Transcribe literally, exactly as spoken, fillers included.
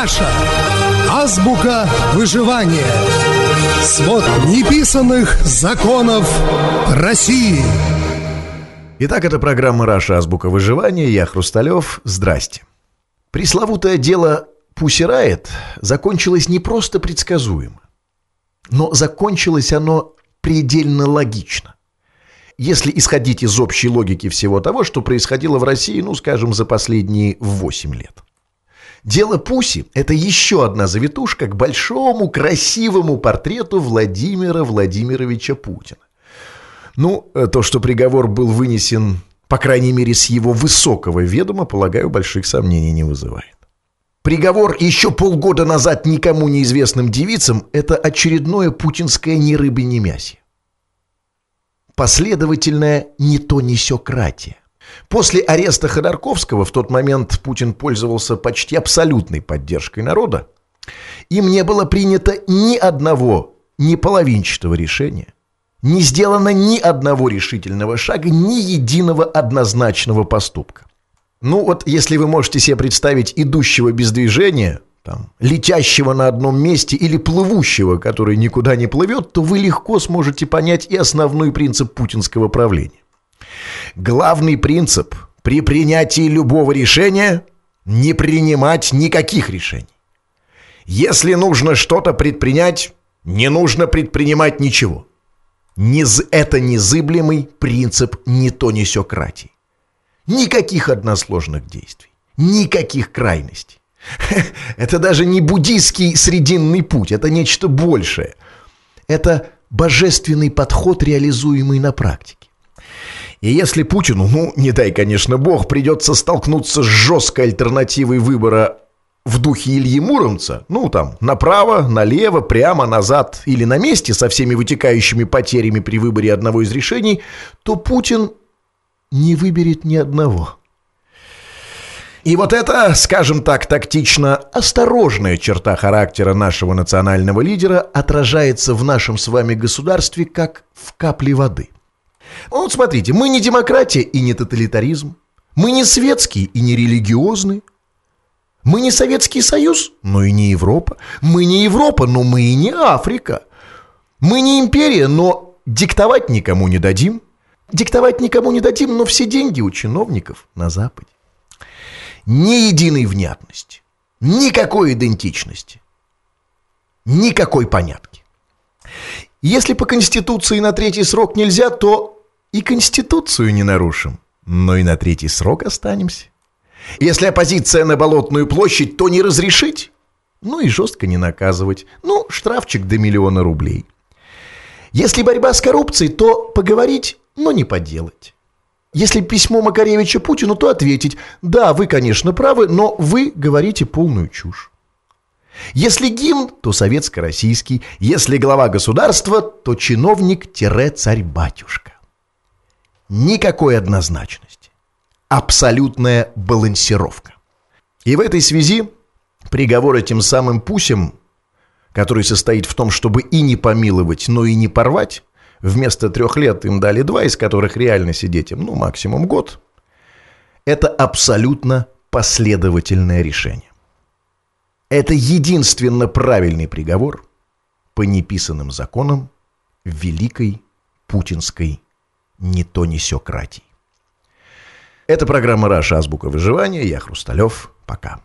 Наша азбука выживания. Свод неписанных законов России. Итак, это программа «Раша. Азбука выживания». Я Хрусталев. Здрасте. Пресловутое дело «Пусси Райт» закончилось не просто предсказуемо, но закончилось оно предельно логично. Если исходить из общей логики всего того, что происходило в России, ну, скажем, за последние восемь лет. Дело Пусси – это еще одна завитушка к большому, красивому портрету Владимира Владимировича Путина. Ну, то, что приговор был вынесен, по крайней мере, с его высокого ведома, полагаю, больших сомнений не вызывает. Приговор еще полгода назад никому неизвестным девицам – это очередное путинское «ни рыбы, ни мяси». Последовательная нитонисекратия. После ареста Ходорковского в тот момент Путин пользовался почти абсолютной поддержкой народа. Им не было принято ни одного, ни половинчатого решения. Не сделано ни одного решительного шага, ни единого однозначного поступка. Ну вот, если вы можете себе представить идущего без движения, там, летящего на одном месте или плывущего, который никуда не плывет, то вы легко сможете понять и основной принцип путинского правления. Главный принцип при принятии любого решения – не принимать никаких решений. Если нужно что-то предпринять, не нужно предпринимать ничего. Низ, это незыблемый принцип нитонисекратии. Никаких односложных действий, никаких крайностей. Это даже не буддийский срединный путь, это нечто большее. Это божественный подход, реализуемый на практике. И если Путину, ну, не дай, конечно, бог, придется столкнуться с жесткой альтернативой выбора в духе Ильи Муромца, ну, там, направо, налево, прямо, назад или на месте со всеми вытекающими потерями при выборе одного из решений, то Путин не выберет ни одного. И вот это, скажем так, тактично осторожная черта характера нашего национального лидера отражается в нашем с вами государстве как в капле воды. Вот смотрите, мы не демократия и не тоталитаризм, мы не светские и не религиозные, мы не Советский Союз, но и не Европа, мы не Европа, но мы и не Африка, мы не империя, но диктовать никому не дадим, диктовать никому не дадим, но все деньги у чиновников на Западе. Ни единой внятности, никакой идентичности, никакой понятки. Если по Конституции на третий срок нельзя, то и Конституцию не нарушим, но и на третий срок останемся. Если оппозиция на Болотную площадь, то не разрешить, ну и жестко не наказывать, ну штрафчик до миллиона рублей. Если борьба с коррупцией, то поговорить, но не поделать. Если письмо Макаревича Путину, то ответить: да, вы, конечно, правы, но вы говорите полную чушь. Если гимн, то советско-российский. Если глава государства, то чиновник-царь-батюшка. Никакой однозначности. Абсолютная балансировка. И в этой связи приговор этим самым Пуссям, который состоит в том, чтобы и не помиловать, но и не порвать, вместо трех лет им дали два, из которых реально сидеть им, ну, максимум год. Это абсолютно последовательное решение. Это единственно правильный приговор по неписанным законам великой путинской нитонисекратии. Это программа «Раша. Азбука выживания». Я Хрусталев. Пока.